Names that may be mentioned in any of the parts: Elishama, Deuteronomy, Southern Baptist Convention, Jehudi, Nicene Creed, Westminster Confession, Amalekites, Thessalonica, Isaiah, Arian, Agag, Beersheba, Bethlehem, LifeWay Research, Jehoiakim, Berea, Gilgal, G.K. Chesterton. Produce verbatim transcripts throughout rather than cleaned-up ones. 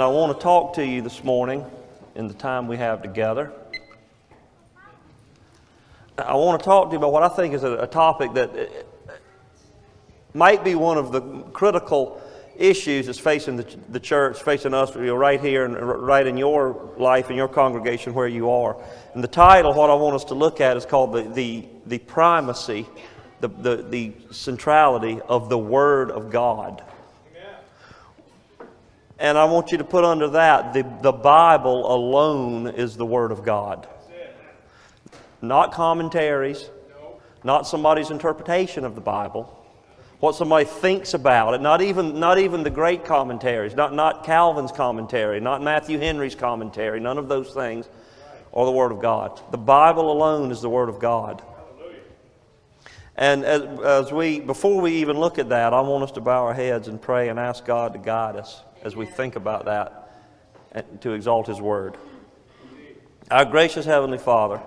I want to talk to you this morning in the time we have together. I want to talk to you about what I think is a topic that might be one of the critical issues that's facing the, the church, facing us right here and right in your life, in your congregation where you are. And the title, what I want us to look at, is called the the, the primacy, the, the, the centrality of the Word of God. And I want you to put under that, the, the Bible alone is the Word of God. Not commentaries, not somebody's interpretation of the Bible, what somebody thinks about it, not even not even the great commentaries, not, not Calvin's commentary, not Matthew Henry's commentary, none of those things are the Word of God. The Bible alone is the Word of God. And as, as we before we even look at that, I want us to bow our heads and pray and ask God to guide us as we think about that, and to exalt His Word. Our gracious Heavenly Father,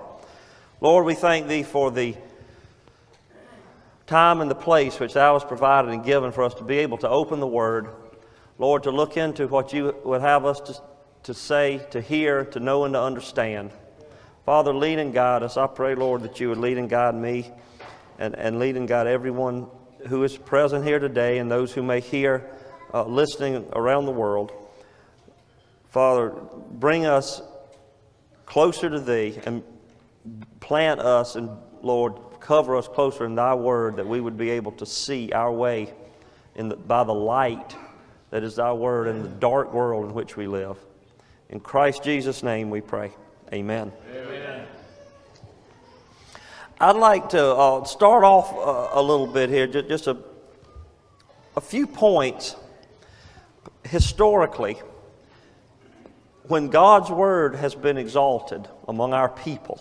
Lord, we thank Thee for the time and the place which Thou hast provided and given for us to be able to open the Word, Lord, to look into what You would have us to, to say, to hear, to know, and to understand. Father, lead and guide us. I pray, Lord, that You would lead and guide me and, and lead and guide everyone who is present here today and those who may hear Uh, listening around the world. Father, bring us closer to Thee and plant us, and Lord, cover us closer in Thy Word, that we would be able to see our way in the, by the light that is Thy Word in the dark world in which we live. In Christ Jesus' name we pray. Amen. Amen. I'd like to uh, start off uh, a little bit here, just, just a, a few points. Historically, when God's Word has been exalted among our people,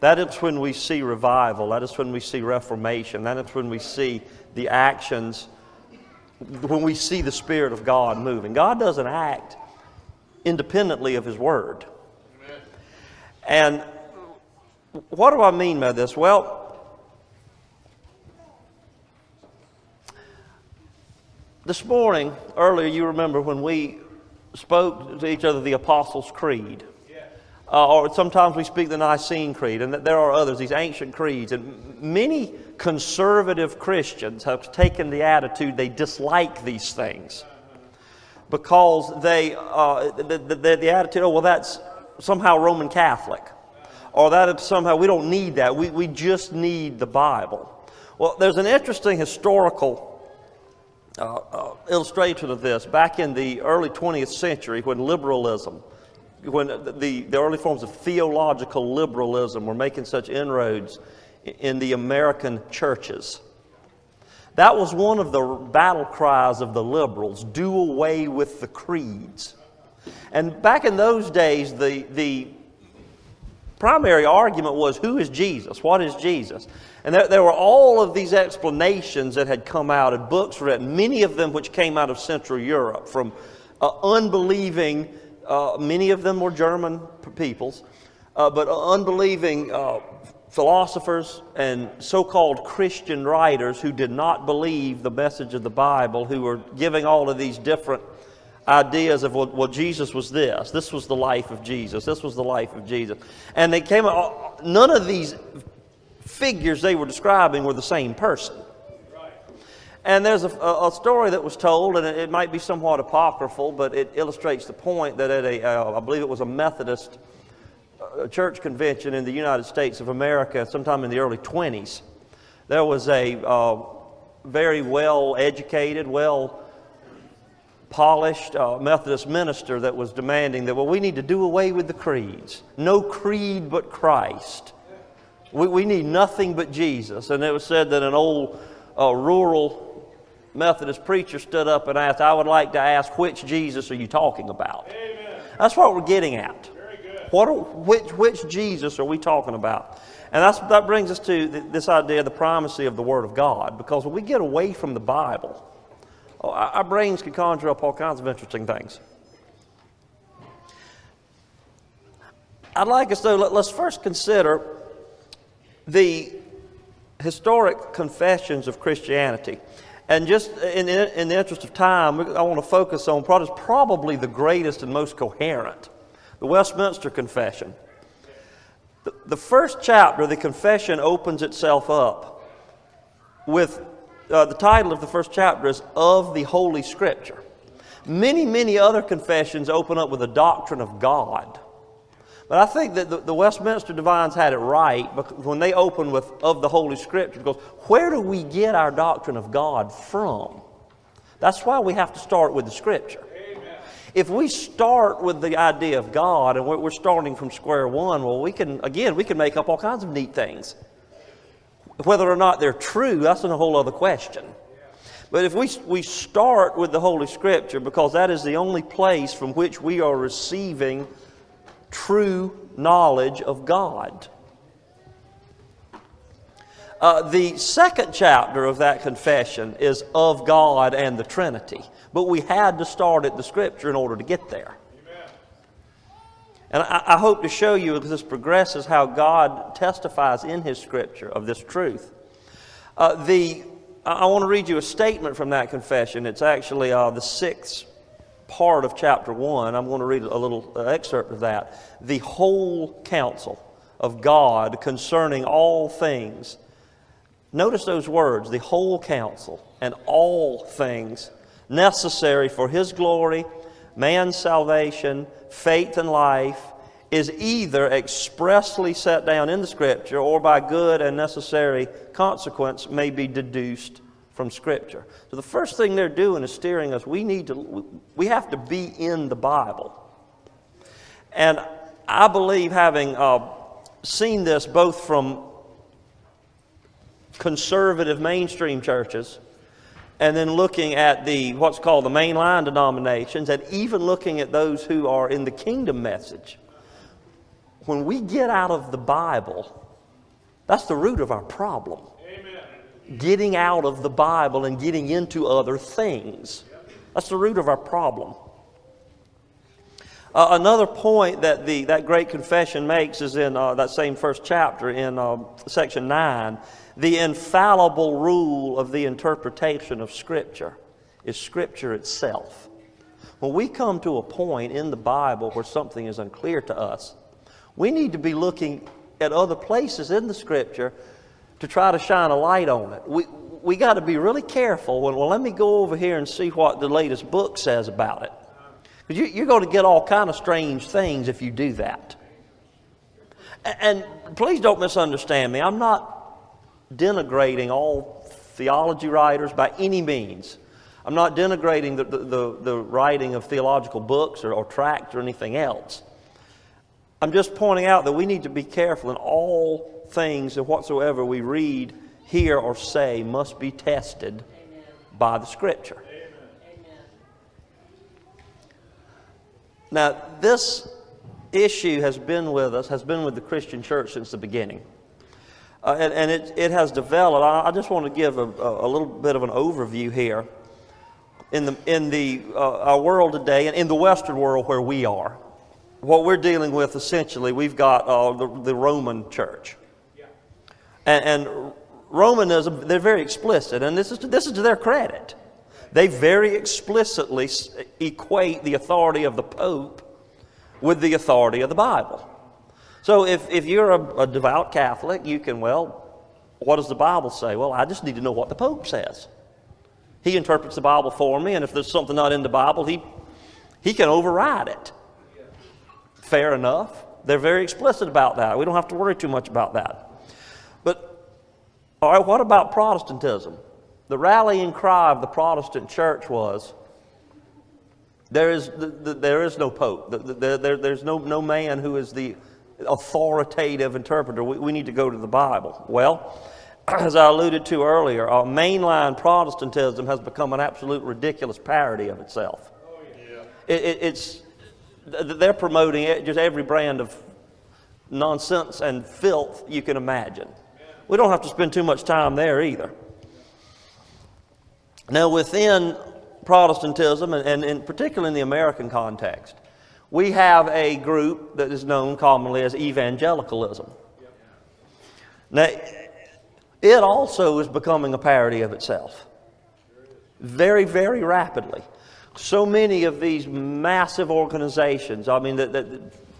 that is when we see revival, that is when we see reformation, that is when we see the actions, when we see the Spirit of God moving. God doesn't act independently of His Word. Amen. And what do I mean by this? Well, this morning, earlier, you remember when we spoke to each other the Apostles' Creed. Yeah. Uh, or sometimes we speak the Nicene Creed, and there are others, these ancient creeds. And many conservative Christians have taken the attitude they dislike these things because they, uh, the, the, the attitude, oh, well, that's somehow Roman Catholic. Or that is somehow, we don't need that. We, we just need the Bible. Well, there's an interesting historical Uh, uh, illustration of this. Back in the early twentieth century, when liberalism, when the, the early forms of theological liberalism were making such inroads in the American churches, that was one of the battle cries of the liberals: do away with the creeds. And back in those days, the the primary argument was, who is Jesus? What is Jesus? And there, there were all of these explanations that had come out, and books written, many of them which came out of Central Europe, from uh, unbelieving, uh, many of them were German peoples, uh, but unbelieving uh, philosophers and so-called Christian writers who did not believe the message of the Bible, who were giving all of these different ideas of, well, well, Jesus was this. This was the life of Jesus. This was the life of Jesus. And they came out, none of these figures they were describing were the same person. Right. And there's a, a story that was told, and it, it might be somewhat apocryphal, but it illustrates the point that at a, uh, I believe it was a Methodist uh, church convention in the United States of America, sometime in the early twenties, there was a uh, very well-educated, well polished uh, Methodist minister that was demanding that, well, we need to do away with the creeds. No creed but Christ. We, we need nothing but Jesus. And it was said that an old uh, rural Methodist preacher stood up and asked, I would like to ask, which Jesus are you talking about? Amen. That's what we're getting at. Very good. What are, which, which Jesus are we talking about? And that's, that brings us to th- this idea of the primacy of the Word of God, because when we get away from the Bible, Oh, our brains can conjure up all kinds of interesting things. I'd like us to, let's first consider the historic confessions of Christianity. And just in, in, in the interest of time, I want to focus on probably the greatest and most coherent, the Westminster Confession. The, the first chapter, the Confession, opens itself up with uh, the title of the first chapter is Of the Holy Scripture. Many, many other confessions open up with a doctrine of God. But I think that the, the Westminster Divines had it right because when they open with Of the Holy Scripture, because where do we get our doctrine of God from? That's why we have to start with the Scripture. Amen. If we start with the idea of God and we're starting from square one, well, we can, again, we can make up all kinds of neat things. Whether or not they're true, that's a whole other question. But if we we start with the Holy Scripture, because that is the only place from which we are receiving true knowledge of God. Uh, the second chapter of that confession is of God and the Trinity. But we had to start at the Scripture in order to get there. Amen. And I, I hope to show you as this progresses how God testifies in His Scripture of this truth. Uh, the... I want to read you a statement from that confession. It's actually uh, the sixth part of chapter one. I'm going to read a little uh, excerpt of that. The whole counsel of God concerning all things. Notice those words, the whole counsel and all things necessary for His glory, man's salvation, faith and life, is either expressly set down in the Scripture or by good and necessary consequence may be deduced from Scripture. So the first thing they're doing is steering us. We need to, we have to be in the Bible. And I believe, having uh, seen this both from conservative mainstream churches and then looking at the what's called the mainline denominations and even looking at those who are in the Kingdom Message, when we get out of the Bible, that's the root of our problem. Amen. Getting out of the Bible and getting into other things. That's the root of our problem. Uh, another point that the that great confession makes is in uh, that same first chapter in uh, section nine. The infallible rule of the interpretation of Scripture is Scripture itself. When we come to a point in the Bible where something is unclear to us, we need to be looking at other places in the Scripture to try to shine a light on it. We we got to be really careful when, well, let me go over here and see what the latest book says about it. Because you, you're going to get all kind of strange things if you do that. And, and please don't misunderstand me. I'm not denigrating all theology writers by any means. I'm not denigrating the, the, the, the writing of theological books or, or tracts or anything else. I'm just pointing out that we need to be careful in all things, and whatsoever we read, hear, or say must be tested Amen. By the Scripture. Amen. Now, this issue has been with us, has been with the Christian church since the beginning. Uh, and and it, it has developed. I, I just want to give a, a little bit of an overview here in the in the uh, our world today, and in the Western world where we are. What we're dealing with, essentially, we've got uh, the, the Roman church. Yeah. And, and Romanism, they're very explicit, and this is, to, this is to their credit. They very explicitly equate the authority of the Pope with the authority of the Bible. So if, if you're a, a devout Catholic, you can, well, what does the Bible say? Well, I just need to know what the Pope says. He interprets the Bible for me, and if there's something not in the Bible, he he can override it. Fair enough. They're very explicit about that. We don't have to worry too much about that. But, all right, what about Protestantism? The rallying cry of the Protestant church was, there is the, the, there is no Pope. The, the, the, there, there's no, no man who is the authoritative interpreter. We, we need to go to the Bible. Well, as I alluded to earlier, uh, mainline Protestantism has become an absolute ridiculous parody of itself. Oh, yeah. it, it, it's... They're promoting just every brand of nonsense and filth you can imagine. We don't have to spend too much time there either. Now, within Protestantism, and, and in particular in the American context, we have a group that is known commonly as evangelicalism. Now, it also is becoming a parody of itself. very, very rapidly. So many of these massive organizations, I mean, that, that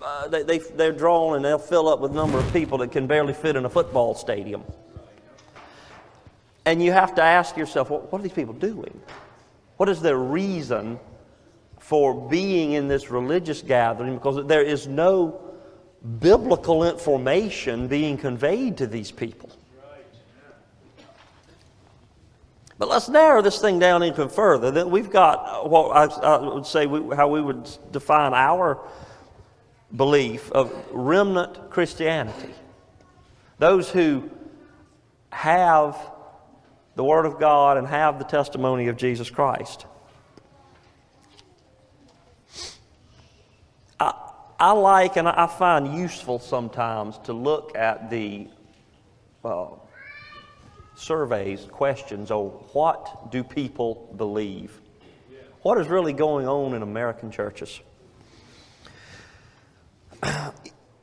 uh, they, they, they're drawn and they'll fill up with a number of people that can barely fit in a football stadium. And you have to ask yourself, well, what are these people doing? What is their reason for being in this religious gathering? Because there is no biblical information being conveyed to these people. But let's narrow this thing down even further. That we've got what well, I, I would say we, how we would define our belief of remnant Christianity. Those who have the Word of God and have the testimony of Jesus Christ. I, I like and I find useful sometimes to look at the uh, surveys, questions on what do people believe? What is really going on in American churches?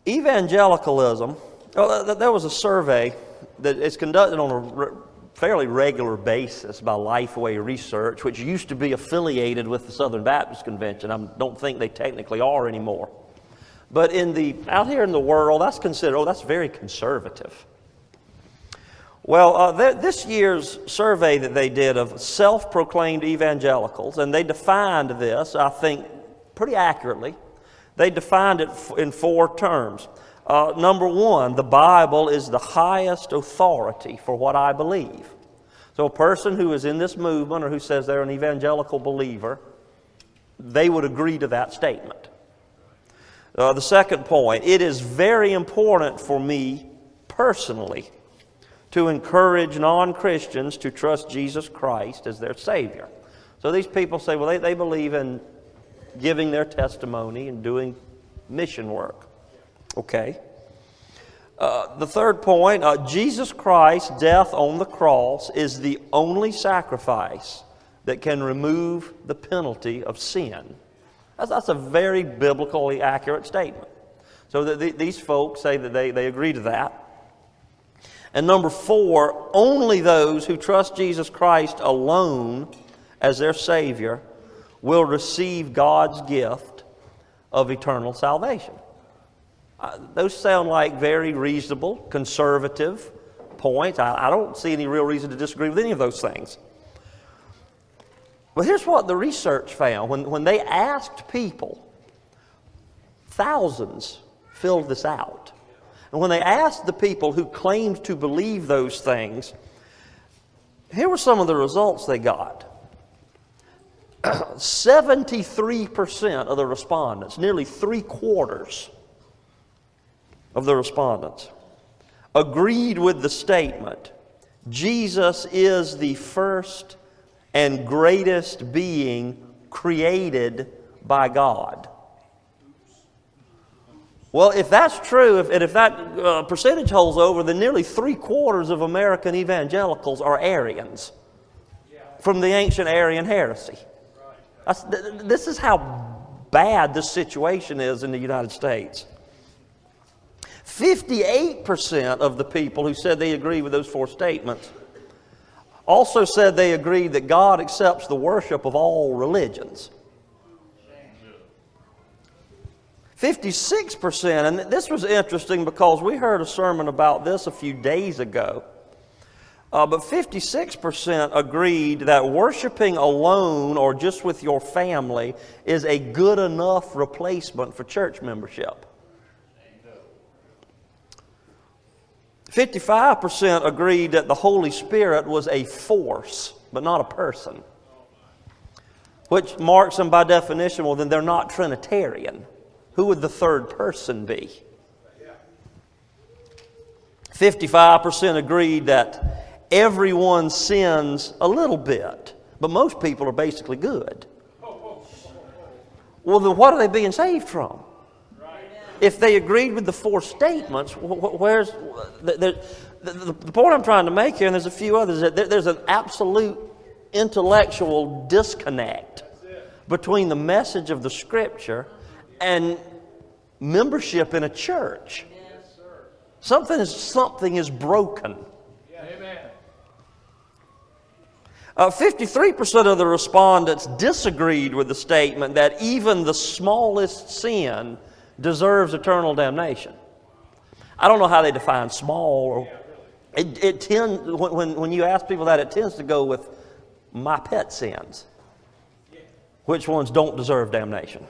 Evangelicalism, well, there was a survey that is conducted on a re- fairly regular basis by LifeWay Research, which used to be affiliated with the Southern Baptist Convention. I don't think they technically are anymore. But in the out here in the world, that's considered, oh, that's very conservative. Well, uh, th- this year's survey that they did of self-proclaimed evangelicals, and they defined this, I think, pretty accurately. They defined it f- in four terms. Uh, number one, the Bible is the highest authority for what I believe. So a person who is in this movement or who says they're an evangelical believer, they would agree to that statement. Uh, the second point, it is very important for me personally to encourage non-Christians to trust Jesus Christ as their Savior. So these people say, well, they, they believe in giving their testimony and doing mission work. Okay. Uh, the third point, uh, Jesus Christ's death on the cross is the only sacrifice that can remove the penalty of sin. That's, that's a very biblically accurate statement. So the, the, these folks say that they, they agree to that. And number four, only those who trust Jesus Christ alone as their Savior will receive God's gift of eternal salvation. Uh, those sound like very reasonable, conservative points. I, I don't see any real reason to disagree with any of those things. But here's what the research found. When, when they asked people, thousands filled this out. And when they asked the people who claimed to believe those things, here were some of the results they got. seventy-three percent of the respondents, nearly three quarters of the respondents, agreed with the statement, Jesus is the first and greatest being created by God. Well, if that's true, if, and if that uh, percentage holds over, then nearly three quarters of American evangelicals are Arians from the ancient Arian heresy. That's, th- this is how bad this situation is in the United States. fifty-eight percent of the people who said they agree with those four statements also said they agreed that God accepts the worship of all religions. fifty-six percent, and this was interesting because we heard a sermon about this a few days ago, uh, but fifty-six percent agreed that worshiping alone or just with your family is a good enough replacement for church membership. fifty-five percent agreed that the Holy Spirit was a force, but not a person, which marks them by definition, well, then they're not Trinitarian. Who would the third person be? fifty-five percent agreed that everyone sins a little bit, but most people are basically good. Well, then what are they being saved from? If they agreed with the four statements, where's the, the, the, the point I'm trying to make here, and there's a few others, that there's an absolute intellectual disconnect between the message of the Scripture and membership in a church. Yes, sir. Something is something is broken. Yeah. Amen. Uh, fifty-three percent of the respondents disagreed with the statement that even the smallest sin deserves eternal damnation. I don't know how they define small. Or, it, it tends, when, when you ask people that, it tends to go with my pet sins. Which ones don't deserve damnation?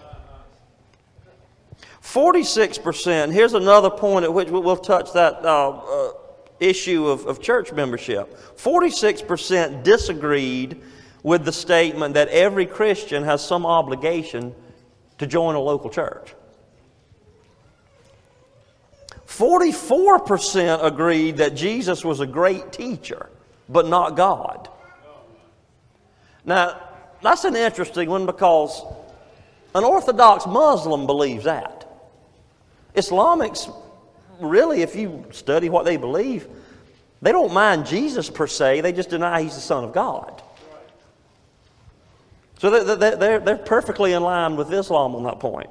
forty-six percent, here's another point at which we'll touch that uh, uh, issue of, of church membership. forty-six percent disagreed with the statement that every Christian has some obligation to join a local church. forty-four percent agreed that Jesus was a great teacher, but not God. Now, that's an interesting one because an Orthodox Muslim believes that. Islamics, really, if you study what they believe, they don't mind Jesus per se, they just deny he's the Son of God. So they're perfectly in line with Islam on that point.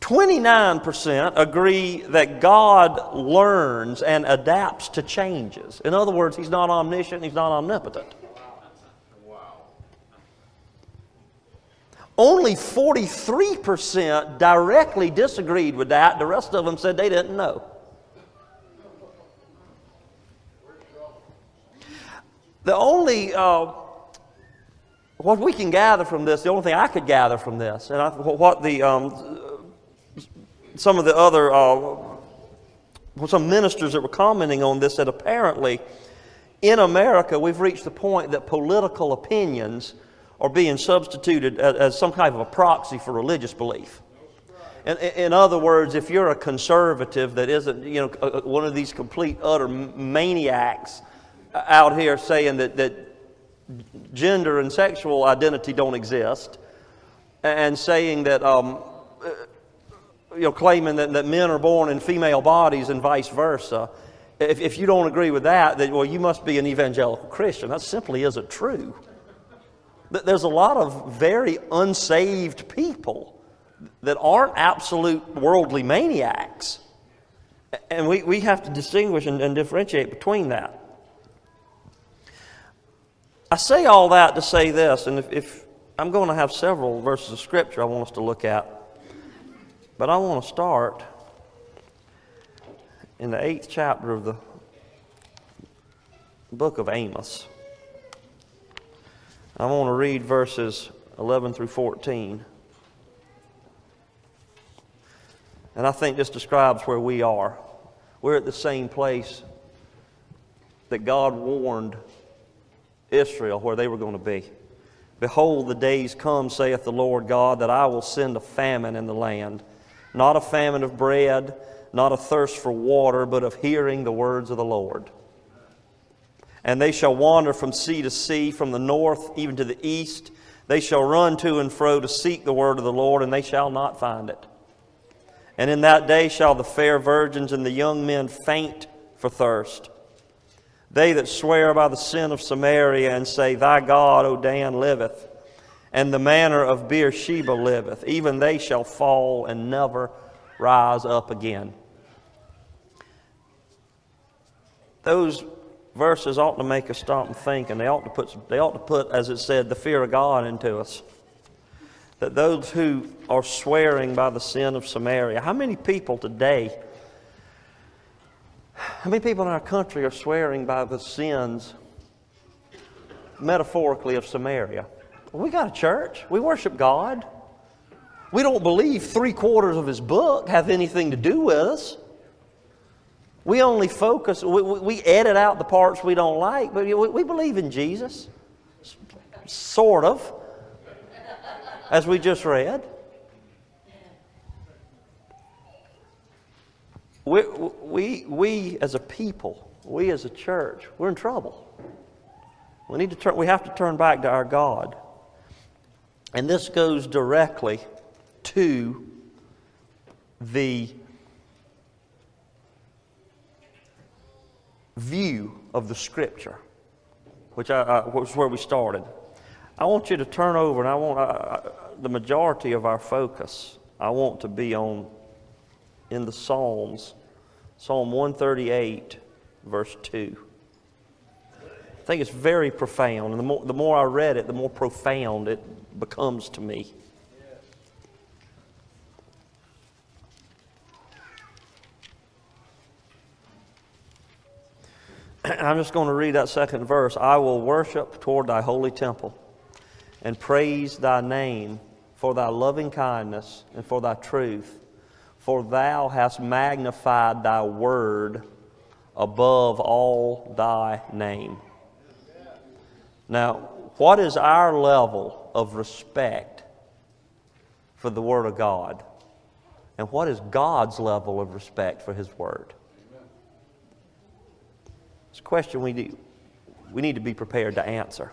twenty-nine percent agree that God learns and adapts to changes. In other words, he's not omniscient, he's not omnipotent. Only forty-three percent directly disagreed with that. The rest of them said they didn't know. The only, uh, what we can gather from this, the only thing I could gather from this, and I, what the, um, some of the other, uh, some ministers that were commenting on this said apparently in America we've reached the point that political opinions are being substituted as some kind of a proxy for religious belief. In, in other words, if you're a conservative that isn't, you know, one of these complete utter maniacs out here saying that, that gender and sexual identity don't exist, and saying that, um, you know, claiming that, that men are born in female bodies and vice versa, if, if you don't agree with that, then well, you must be an evangelical Christian. That simply isn't true. There's a lot of very unsaved people that aren't absolute worldly maniacs. And we, we have to distinguish and, and differentiate between that. I say all that to say this, and if, if I'm going to have several verses of Scripture I want us to look at, but I want to start in the eighth chapter of the book of Amos. I want to read verses eleven through fourteen. And I think this describes where we are. We're at the same place that God warned Israel where they were going to be. Behold, the days come, saith the Lord God, that I will send a famine in the land, not a famine of bread, not a thirst for water, but of hearing the words of the Lord. And they shall wander from sea to sea, from the north even to the east. They shall run to and fro to seek the word of the Lord, and they shall not find it. And in that day shall the fair virgins and the young men faint for thirst. They that swear by the sin of Samaria and say, Thy God, O Dan, liveth, and the manor of Beersheba liveth, even they shall fall and never rise up again. Those verses ought to make us stop and think, and they ought to put, they ought to put, as it said, the fear of God into us. That those who are swearing by the sin of Samaria, how many people today, how many people in our country are swearing by the sins, metaphorically, of Samaria? Well, we got a church. We worship God. We don't believe three quarters of His book have anything to do with us. We only focus, we, we edit out the parts we don't like, but we believe in Jesus, sort of, as we just read. We, we, we as a people, we as a church, we're in trouble. We need to turn, we have to turn back to our God. And this goes directly to the view of the Scripture, which I, I, was where we started. I want you to turn over, and I want I, I, the majority of our focus, I want to be on in the Psalms, Psalm one thirty-eight, verse two. I think it's very profound. And the more, the more I read it, the more profound it becomes to me. I'm just going to read that second verse. I will worship toward thy holy temple and praise thy name for thy loving kindness and for thy truth. For thou hast magnified thy word above all thy name. Now, what is our level of respect for the word of God? And what is God's level of respect for his word? It's a question we do, we need to be prepared to answer.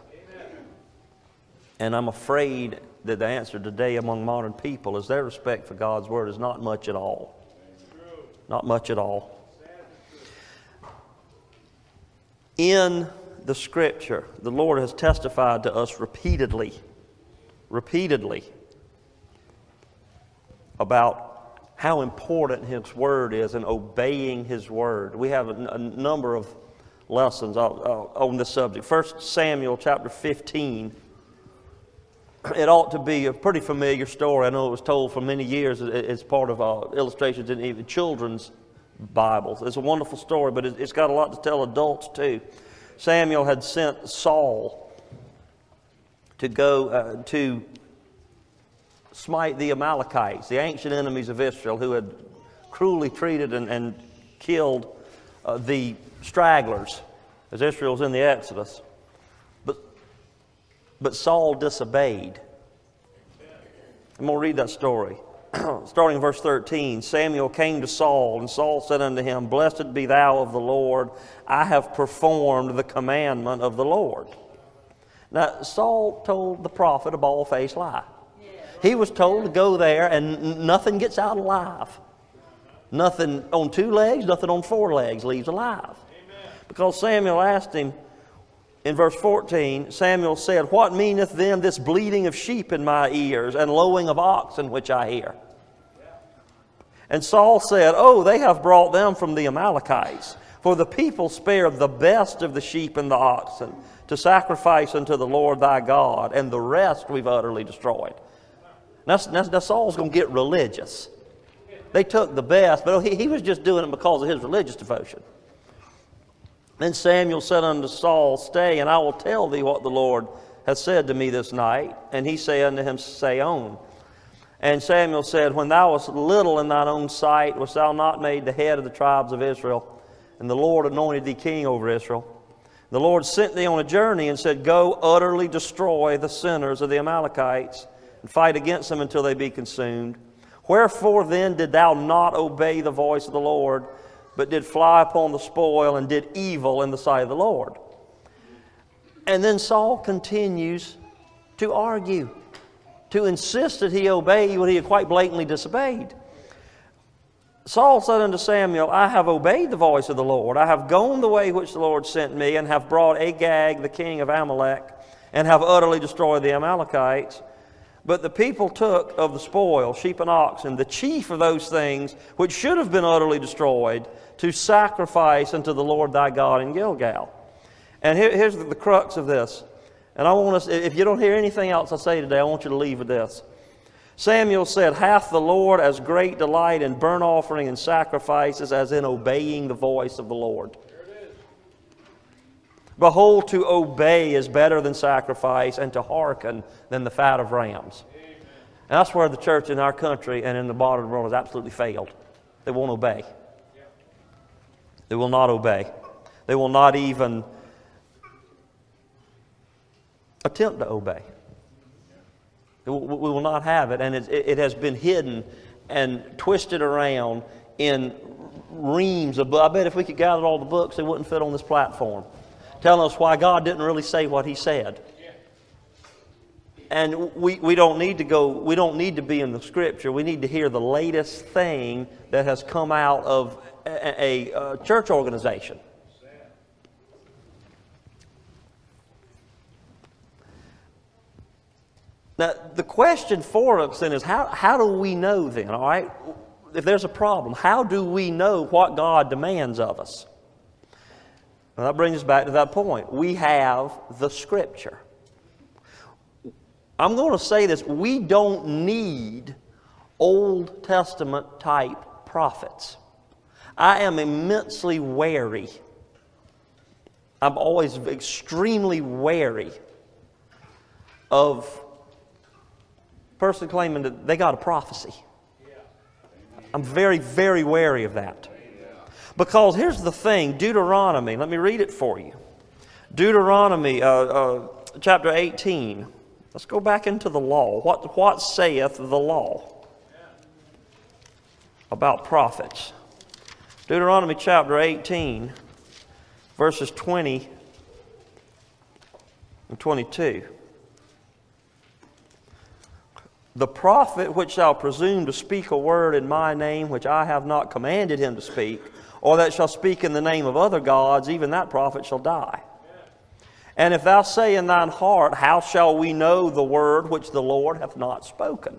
And I'm afraid that the answer today among modern people is their respect for God's word is not much at all. Not much at all. In the Scripture, the Lord has testified to us repeatedly, repeatedly about how important his word is and obeying his word. We have a, n- a number of lessons on, on this subject. First Samuel chapter fifteen. It ought to be a pretty familiar story. I know it was told for many years as part of uh, illustrations in even children's Bibles. It's a wonderful story, but it's got a lot to tell adults too. Samuel had sent Saul to go uh, to smite the Amalekites, the ancient enemies of Israel, who had cruelly treated and, and killed uh, the stragglers as Israel was in the Exodus. But Saul disobeyed. I'm going to read that story. Starting in verse thirteen, Samuel came to Saul, and Saul said unto him, Blessed be thou of the Lord, I have performed the commandment of the Lord. Now, Saul told the prophet a bald-faced lie. He was told to go there, and nothing gets out alive. Nothing on two legs, nothing on four legs leaves alive. Because Samuel asked him, in verse fourteen, Samuel said, What meaneth then this bleating of sheep in my ears, and lowing of oxen which I hear? And Saul said, Oh, they have brought them from the Amalekites. For the people spared the best of the sheep and the oxen, to sacrifice unto the Lord thy God, and the rest we've utterly destroyed. Now, now Saul's going to get religious. They took the best, but he, he was just doing it because of his religious devotion. Then Samuel said unto Saul, Stay, and I will tell thee what the Lord hath said to me this night. And he said unto him, Say on. And Samuel said, When thou wast little in thine own sight, wast thou not made the head of the tribes of Israel? And the Lord anointed thee king over Israel. The Lord sent thee on a journey and said, Go utterly destroy the sinners of the Amalekites, and fight against them until they be consumed. Wherefore then did thou not obey the voice of the Lord, but did fly upon the spoil and did evil in the sight of the Lord? And then Saul continues to argue, to insist that he obey what he had quite blatantly disobeyed. Saul said unto Samuel, I have obeyed the voice of the Lord. I have gone the way which the Lord sent me, and have brought Agag, the king of Amalek, and have utterly destroyed the Amalekites. But the people took of the spoil, sheep and oxen, the chief of those things which should have been utterly destroyed, to sacrifice unto the Lord thy God in Gilgal. And here, here's the, the crux of this. And I want us, if you don't hear anything else I say today, I want you to leave with this. Samuel said, Hath the Lord as great delight in burnt offering and sacrifices as in obeying the voice of the Lord? Behold, to obey is better than sacrifice, and to hearken than the fat of rams. Amen. And that's where the church in our country and in the modern world has absolutely failed. They won't obey. Yeah. They will not obey. They will not even attempt to obey. We will not have it, and it, it has been hidden and twisted around in reams of books. I bet if we could gather all the books, they wouldn't fit on this platform, telling us why God didn't really say what he said. And we, we don't need to go, we don't need to be in the Scripture. We need to hear the latest thing that has come out of a, a, a church organization. Now, the question for us then is, how, how do we know then, all right? If there's a problem, how do we know what God demands of us? Well, that brings us back to that point. We have the Scripture. I'm going to say this. We don't need Old Testament type prophets. I am immensely wary. I'm always extremely wary of a person claiming that they got a prophecy. I'm very, very wary of that. Because here's the thing, Deuteronomy, let me read it for you. Deuteronomy uh, uh, chapter eighteen. Let's go back into the law. What, what saith the law about prophets? Deuteronomy chapter eighteen, verses twenty and twenty-two. The prophet which shall presume to speak a word in my name, which I have not commanded him to speak, or that shall speak in the name of other gods, even that prophet shall die. And if thou say in thine heart, how shall we know the word which the Lord hath not spoken?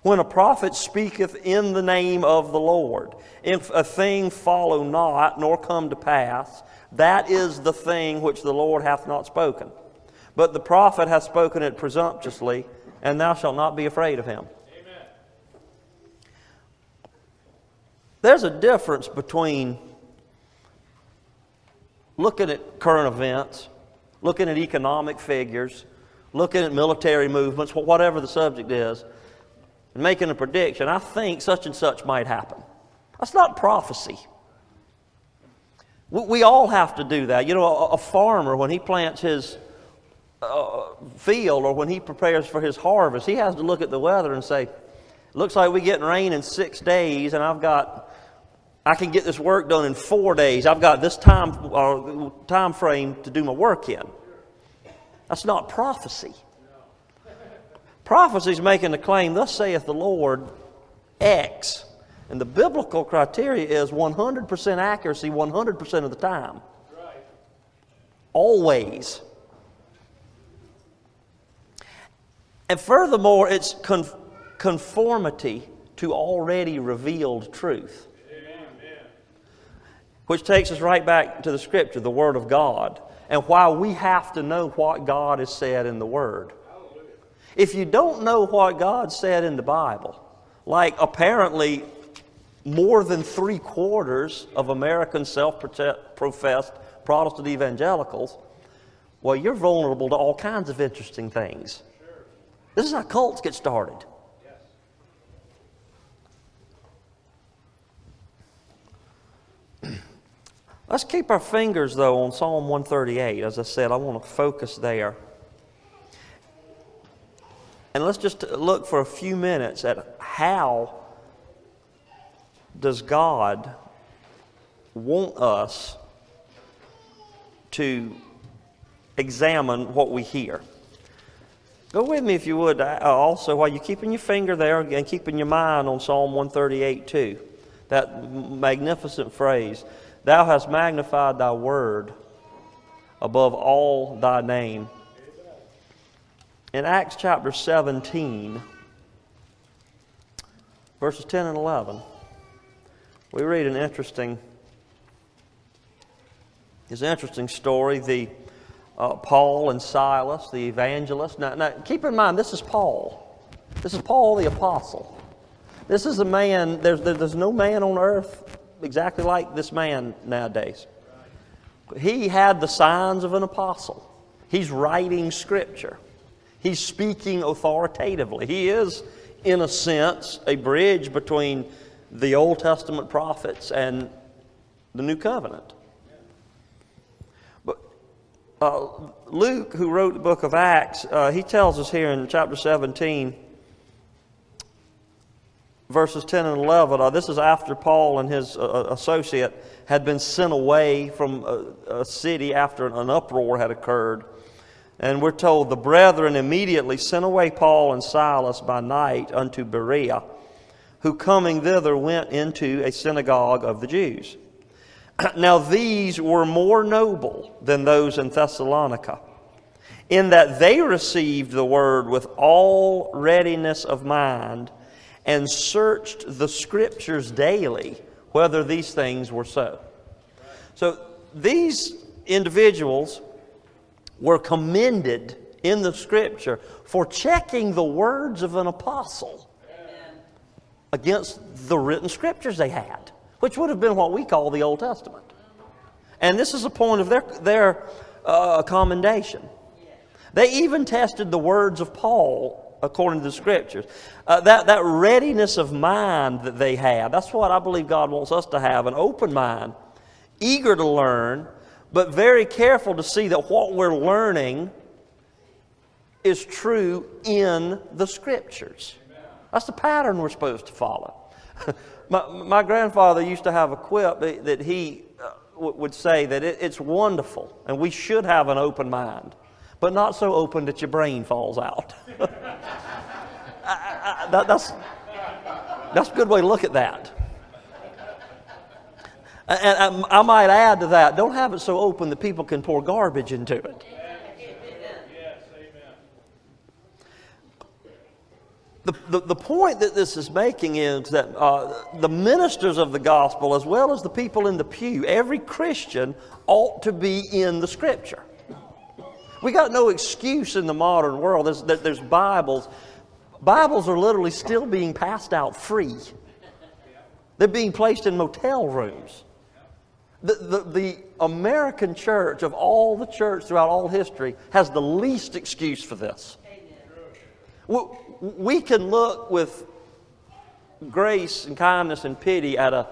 When a prophet speaketh in the name of the Lord, if a thing follow not, nor come to pass, that is the thing which the Lord hath not spoken. But the prophet hath spoken it presumptuously, and thou shalt not be afraid of him. Amen. There's a difference between looking at current events, looking at economic figures, looking at military movements, whatever the subject is, and making a prediction. I think such and such might happen. That's not prophecy. We, we all have to do that. You know, a, a farmer, when he plants his uh, field or when he prepares for his harvest, he has to look at the weather and say, looks like we're getting rain in six days and I've got, I can get this work done in four days. I've got this time, uh, time frame to do my work in. That's not prophecy. Prophecy is making the claim, thus saith the Lord, X. And the biblical criteria is one hundred percent accuracy one hundred percent of the time. Right. Always. And furthermore, it's conf- conformity to already revealed truth. Amen. Which takes us right back to the Scripture, the Word of God, and why we have to know what God has said in the Word. If you don't know what God said in the Bible, like apparently more than three quarters of American self-professed Protestant evangelicals, well, you're vulnerable to all kinds of interesting things. This is how cults get started. Let's keep our fingers, though, on Psalm one thirty-eight. As I said, I want to focus there. And let's just look for a few minutes at how does God want us to examine what we hear. Go with me, if you would, also, while you're keeping your finger there and keeping your mind on Psalm one thirty-eight too, that magnificent phrase, thou hast magnified thy word above all thy name. In Acts chapter seventeen, verses ten and eleven, we read an interesting, it's an interesting story. The uh, Paul and Silas, the evangelist. Now, now, keep in mind, this is Paul. This is Paul the apostle. This is a man. There's there's no man on earth exactly like this man nowadays. He had the signs of an apostle. He's writing Scripture. He's speaking authoritatively. He is, in a sense, a bridge between the Old Testament prophets and the New Covenant. But uh, Luke, who wrote the book of Acts, uh, he tells us here in chapter seventeen, verses ten and eleven, uh, this is after Paul and his uh, associate had been sent away from a, a city after an uproar had occurred. And we're told, the brethren immediately sent away Paul and Silas by night unto Berea, who coming thither went into a synagogue of the Jews. Now these were more noble than those in Thessalonica, in that they received the word with all readiness of mind, and searched the Scriptures daily whether these things were so. So these individuals were commended in the Scripture for checking the words of an apostle Amen. Against the written Scriptures they had, which would have been what we call the Old Testament. And this is the point of their, their uh, commendation. They even tested the words of Paul according to the Scriptures. Uh, that, that readiness of mind that they had, that's what I believe God wants us to have, an open mind, eager to learn, but very careful to see that what we're learning is true in the Scriptures. That's the pattern we're supposed to follow. my, my grandfather used to have a quip that he uh, w- would say that it, it's wonderful, and we should have an open mind, but not so open that your brain falls out. I, I, that, that's, that's a good way to look at that. And I, I might add to that, don't have it so open that people can pour garbage into it. The, the, the point that this is making is that uh, the ministers of the gospel, as well as the people in the pew, every Christian ought to be in the Scripture. We got no excuse in the modern world. There's, there's Bibles. Bibles are literally still being passed out free. They're being placed in motel rooms. The, the, the American church, of all the church throughout all history, has the least excuse for this. We, we can look with grace and kindness and pity at a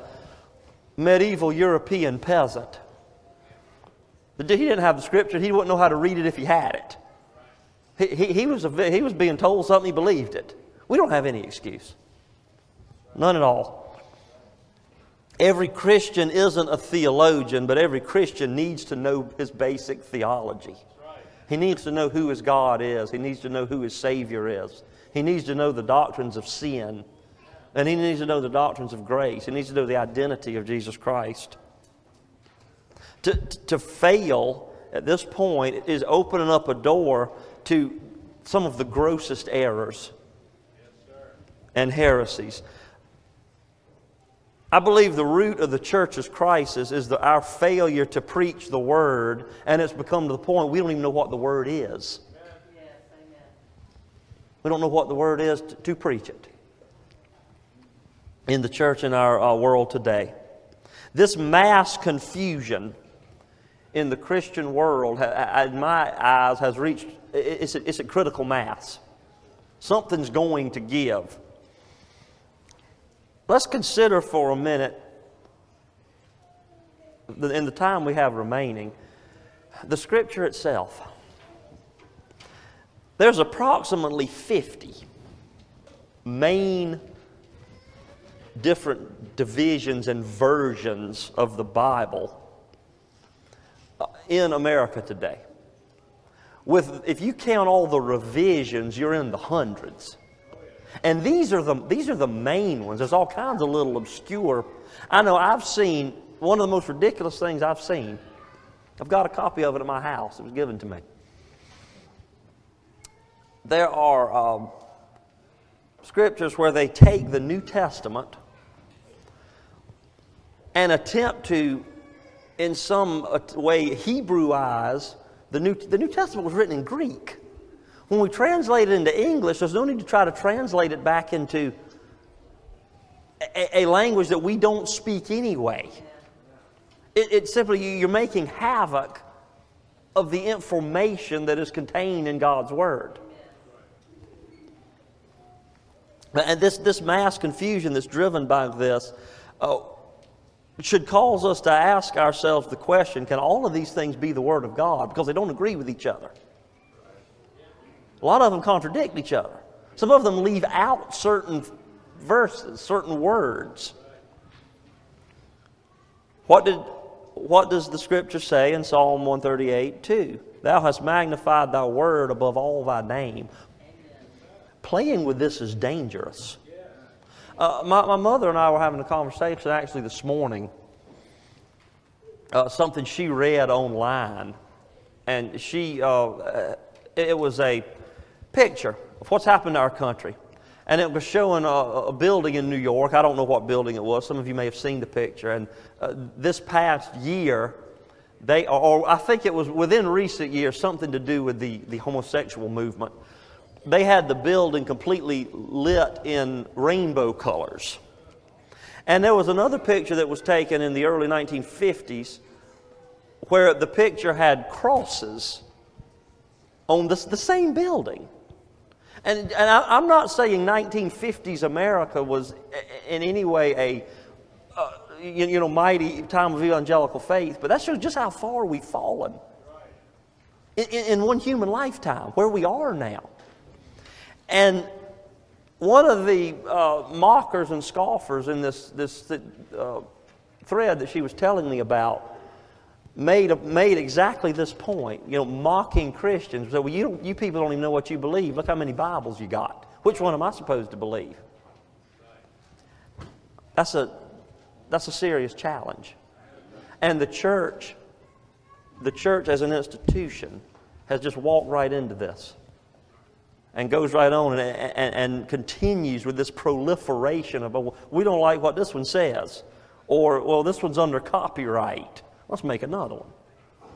medieval European peasant. He didn't have the Scripture. He wouldn't know how to read it if he had it. He, he, he, was, a, he was being told something, he believed it. We don't have any excuse. None at all. Every Christian isn't a theologian, but every Christian needs to know his basic theology. He needs to know who his God is. He needs to know who his Savior is. He needs to know the doctrines of sin. And he needs to know the doctrines of grace. He needs to know the identity of Jesus Christ. To, to fail at this point is opening up a door to some of the grossest errors and heresies. I believe the root of the church's crisis is the, our failure to preach the Word, and it's become to the point we don't even know what the Word is. Yes, amen. We don't know what the Word is to, to preach it in the church in our, our world today. This mass confusion in the Christian world, in my eyes, has reached, it's a, it's a critical mass. Something's going to give. Let's consider for a minute, in the time we have remaining, the Scripture itself. There's approximately fifty main different divisions and versions of the Bible in America today. With, if you count all the revisions, you're in the hundreds. And these are the these are the main ones. There's all kinds of little obscure. I know I've seen one of the most ridiculous things I've seen. I've got a copy of it at my house. It was given to me. There are um, scriptures where they take the New Testament and attempt to, in some way, Hebrewize the New the New Testament was written in Greek. When we translate it into English, there's no need to try to translate it back into a, a language that we don't speak anyway. It, it simply, you're making havoc of the information that is contained in God's Word. And this, this mass confusion that's driven by this uh, should cause us to ask ourselves the question, can all of these things be the Word of God? Because they don't agree with each other. A lot of them contradict each other. Some of them leave out certain verses, certain words. What did, what does the Scripture say in Psalm one thirty-eight, two? Thou hast magnified thy word above all thy name. Amen. Playing with this is dangerous. Uh, my, my mother and I were having a conversation actually this morning. Uh, something she read online. And she... Uh, it was a... picture of what's happened to our country. And it was showing a, a building in New York. I don't know what building it was. Some of you may have seen the picture. And uh, this past year, They are, or I think it was within recent years, something to do with the, the homosexual movement. They had the building completely lit in rainbow colors. And there was another picture that was taken in the early nineteen fifties where the picture had crosses on this, the same building. And, and I, I'm not saying nineteen fifties America was in any way a, uh, you, you know, mighty time of evangelical faith, but that's just how far we've fallen in, in one human lifetime, where we are now. And one of the uh, mockers and scoffers in this this uh, thread that she was telling me about made a, made exactly this point, you know, mocking Christians. So, well, you don't, you people don't even know what you believe. Look how many Bibles you got. Which one am I supposed to believe? That's a that's a serious challenge. And the church, the church as an institution, has just walked right into this. And goes right on and, and, and continues with this proliferation of, well, we don't like what this one says. Or, well, this one's under copyright. Let's make another one.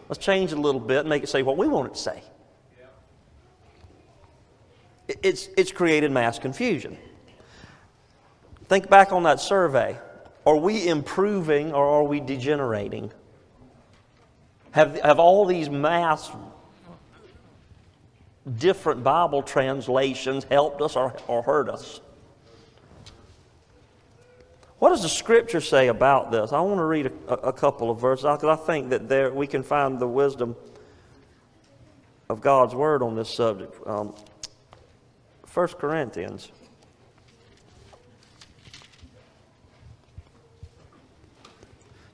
Let's change it a little bit and make it say what we want it to say. It's, it's created mass confusion. Think back on that survey. Are we improving or are we degenerating? Have, have all these mass different Bible translations helped us or, or hurt us? What does the Scripture say about this? I want to read a, a couple of verses because I think that there we can find the wisdom of God's Word on this subject. Um, First Corinthians.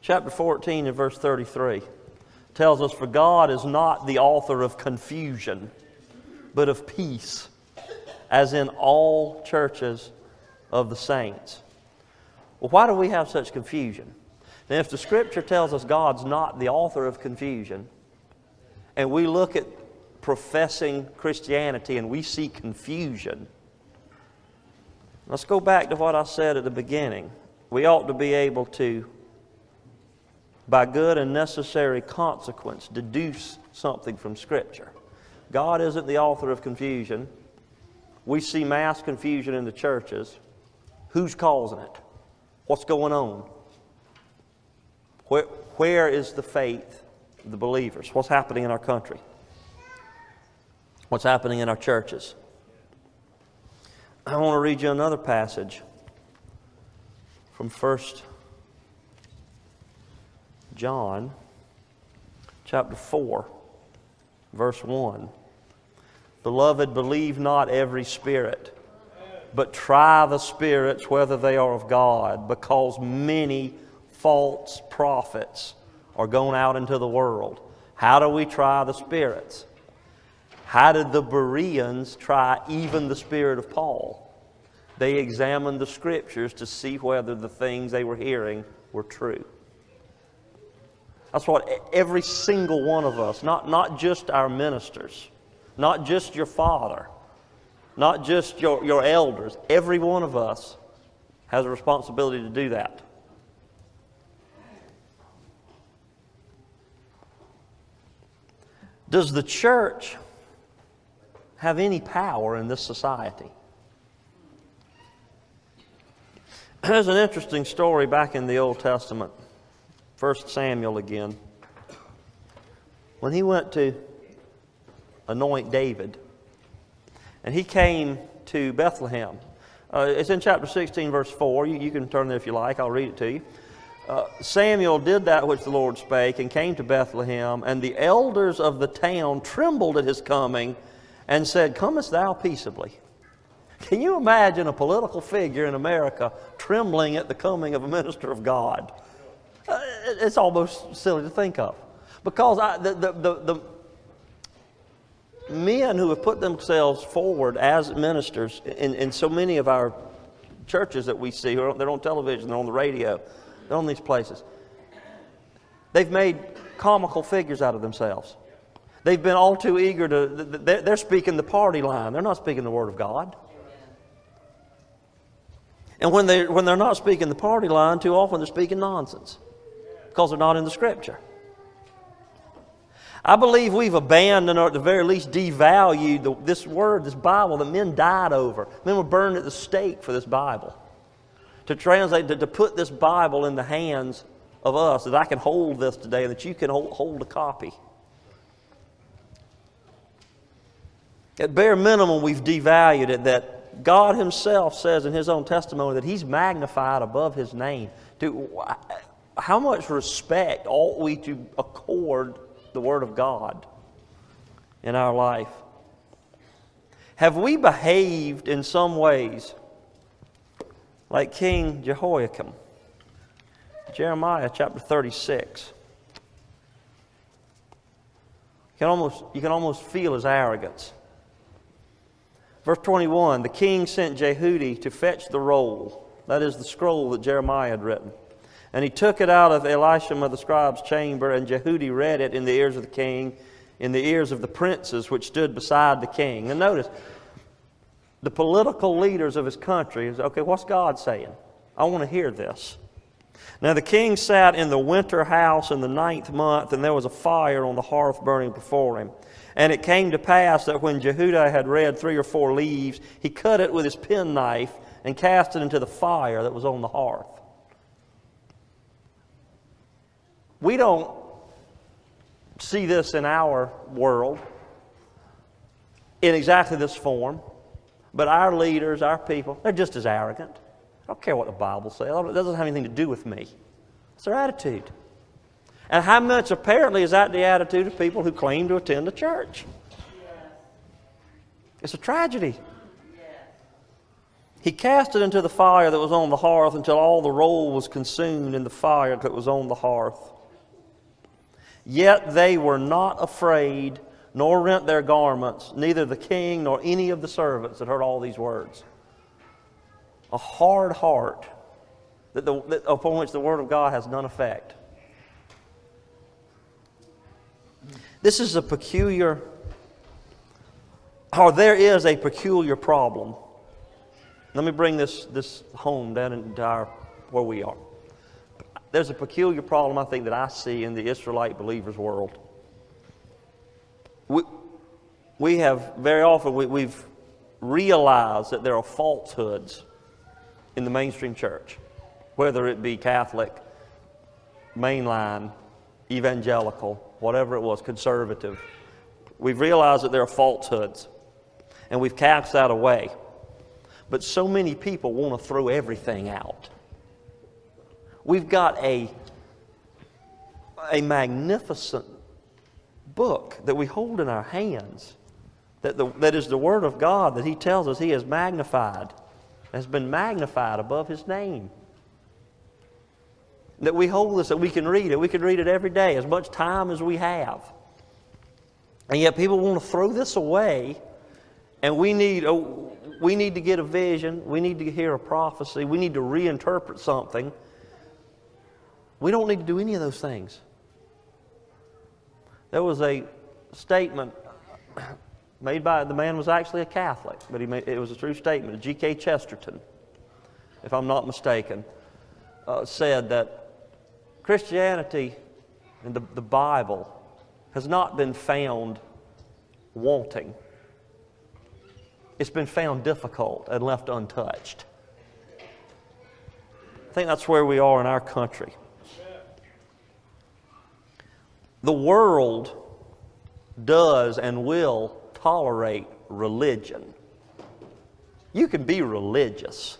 Chapter fourteen and verse thirty-three tells us, "For God is not the author of confusion, but of peace, as in all churches of the saints." Well, why do we have such confusion? Now, if the Scripture tells us God's not the author of confusion, and we look at professing Christianity and we see confusion, let's go back to what I said at the beginning. We ought to be able to, by good and necessary consequence, deduce something from Scripture. God isn't the author of confusion. We see mass confusion in the churches. Who's causing it? What's going on? Where, where is the faith of the believers? What's happening in our country? What's happening in our churches? I want to read you another passage from First John chapter four, verse one. "Beloved, believe not every spirit, but try the spirits whether they are of God, because many false prophets are gone out into the world." How do we try the spirits? How did the Bereans try even the spirit of Paul? They examined the Scriptures to see whether the things they were hearing were true. That's what every single one of us, not, not just our ministers, not just your father, not just your, your elders, every one of us has a responsibility to do that. Does the church have any power in this society? There's an interesting story back in the Old Testament. First Samuel again. When he went to anoint David, and he came to Bethlehem. Uh, it's in chapter sixteen, verse four. You, you can turn there if you like. I'll read it to you. Uh, Samuel did that which the Lord spake and came to Bethlehem, and the elders of the town trembled at his coming and said, "Comest thou peaceably?" Can you imagine a political figure in America trembling at the coming of a minister of God? Uh, it's almost silly to think of, because I, the, the, the, the men who have put themselves forward as ministers in, in so many of our churches that we see, who are, they're on television, they're on the radio, they're on these places, they've made comical figures out of themselves. They've been all too eager to, they're, they're speaking the party line, they're not speaking the Word of God. And when, they, when they're not speaking the party line, too often they're speaking nonsense, because they're not in the Scripture. I believe we've abandoned, or at the very least devalued, the, this word, this Bible that men died over. Men were burned at the stake for this Bible. To translate, to, to put this Bible in the hands of us, that I can hold this today, that you can hold, hold a copy. At bare minimum, we've devalued it, that God himself says in his own testimony that he's magnified above his name. Dude, how much respect ought we to accord the Word of God in our life? Have we behaved in some ways like King Jehoiakim? Jeremiah chapter thirty-six. You can almost, you can almost feel his arrogance. Verse twenty-one, the king sent Jehudi to fetch the roll, that is the scroll that Jeremiah had written. And he took it out of Elishama the scribe's chamber, and Jehudi read it in the ears of the king, in the ears of the princes which stood beside the king. And notice, the political leaders of his country is, okay, what's God saying? I want to hear this. Now the king sat in the winter house in the ninth month, and there was a fire on the hearth burning before him. And it came to pass that when Jehudi had read three or four leaves, he cut it with his penknife and cast it into the fire that was on the hearth. We don't see this in our world in exactly this form, but our leaders, our people, they're just as arrogant. I don't care what the Bible says. It doesn't have anything to do with me. It's their attitude. And how much apparently is that the attitude of people who claim to attend a church? It's a tragedy. He cast it into the fire that was on the hearth until all the roll was consumed in the fire that was on the hearth. Yet they were not afraid, nor rent their garments, neither the king nor any of the servants that heard all these words. A hard heart that the, that upon which the Word of God has none effect. This is a peculiar, or there is a peculiar problem. Let me bring this, this home down into our, where we are. There's a peculiar problem, I think, that I see in the Israelite believer's world. We, we have, very often, we, we've realized that there are falsehoods in the mainstream church, whether it be Catholic, mainline, evangelical, whatever it was, conservative. We've realized that there are falsehoods, and we've cast that away. But so many people want to throw everything out. We've got a, a magnificent book that we hold in our hands that, the, that is the Word of God that He tells us He has magnified, has been magnified above His name. That we hold this, that we can read it. We can read it every day, as much time as we have. And yet people want to throw this away, and we need... Oh, we need to get a vision. We need to hear a prophecy. We need to reinterpret something. We don't need to do any of those things. There was a statement made by, the man was actually a Catholic, but he made, it was a true statement. G K Chesterton, if I'm not mistaken, uh, said that Christianity and the, the Bible has not been found wanting. It's been found difficult and left untouched. I think that's where we are in our country. The world does and will tolerate religion. You can be religious.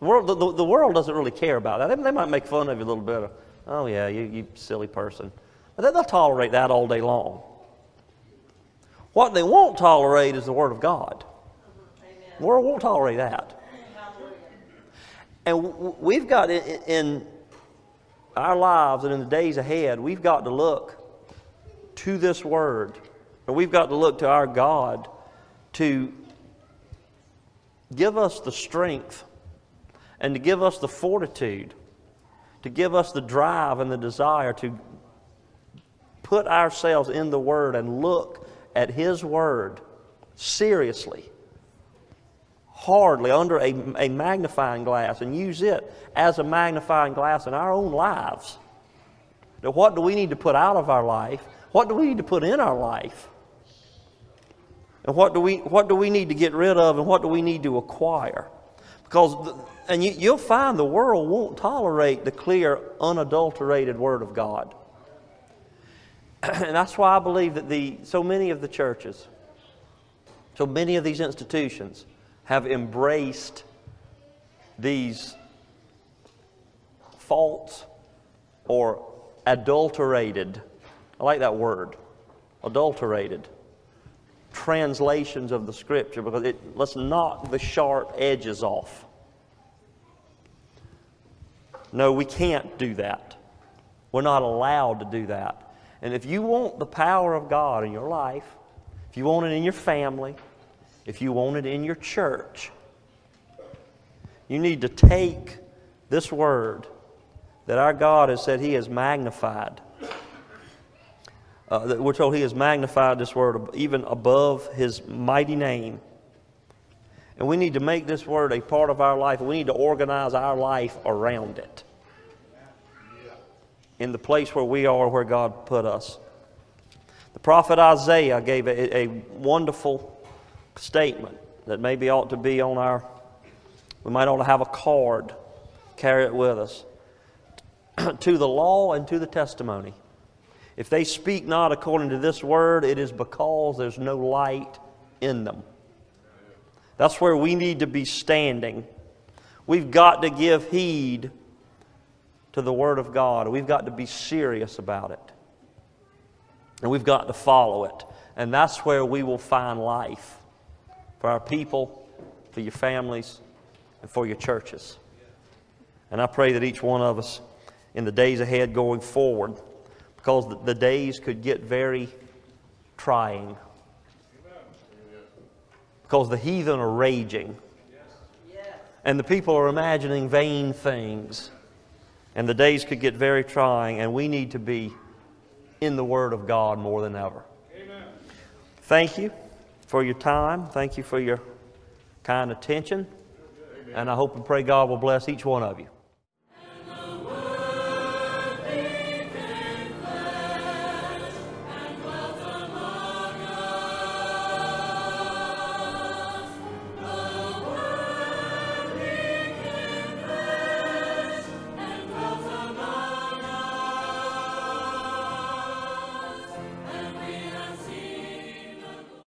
The world, the, the world doesn't really care about that. They, they might make fun of you a little bit. Of, oh yeah, you, you silly person. But they'll tolerate that all day long. What they won't tolerate is the Word of God. Amen. The world won't tolerate that. And we've got, in our lives and in the days ahead, we've got to look to this Word, or we've got to look to our God to give us the strength and to give us the fortitude, to give us the drive and the desire to put ourselves in the Word and look at His Word, seriously, hardly, under a, a magnifying glass, and use it as a magnifying glass in our own lives. Now, what do we need to put out of our life? What do we need to put in our life? And what do we what do we need to get rid of, and what do we need to acquire? Because the, and you, you'll find the world won't tolerate the clear, unadulterated Word of God. And that's why I believe that the so many of the churches, so many of these institutions have embraced these false or adulterated, I like that word, adulterated translations of the Scripture, because it let's knock the sharp edges off. No, we can't do that. We're not allowed to do that. And if you want the power of God in your life, if you want it in your family, if you want it in your church, you need to take this word that our God has said He has magnified. Uh, that we're told He has magnified this word even above His mighty name. And we need to make this word a part of our life. We need to organize our life around it, in the place where we are, where God put us. The prophet Isaiah gave a, a wonderful statement that maybe ought to be on our, we might ought to have a card, carry it with us. To the law and to the testimony, if they speak not according to this word, it is because there's no light in them. That's where we need to be standing. We've got to give heed to the Word of God. We've got to be serious about it. And we've got to follow it. And that's where we will find life for our people, for your families, and for your churches. And I pray that each one of us in the days ahead going forward, because the, the days could get very trying. Because the heathen are raging. And the people are imagining vain things. And the days could get very trying, and we need to be in the Word of God more than ever. Amen. Thank you for your time. Thank you for your kind attention. Amen. And I hope and pray God will bless each one of you.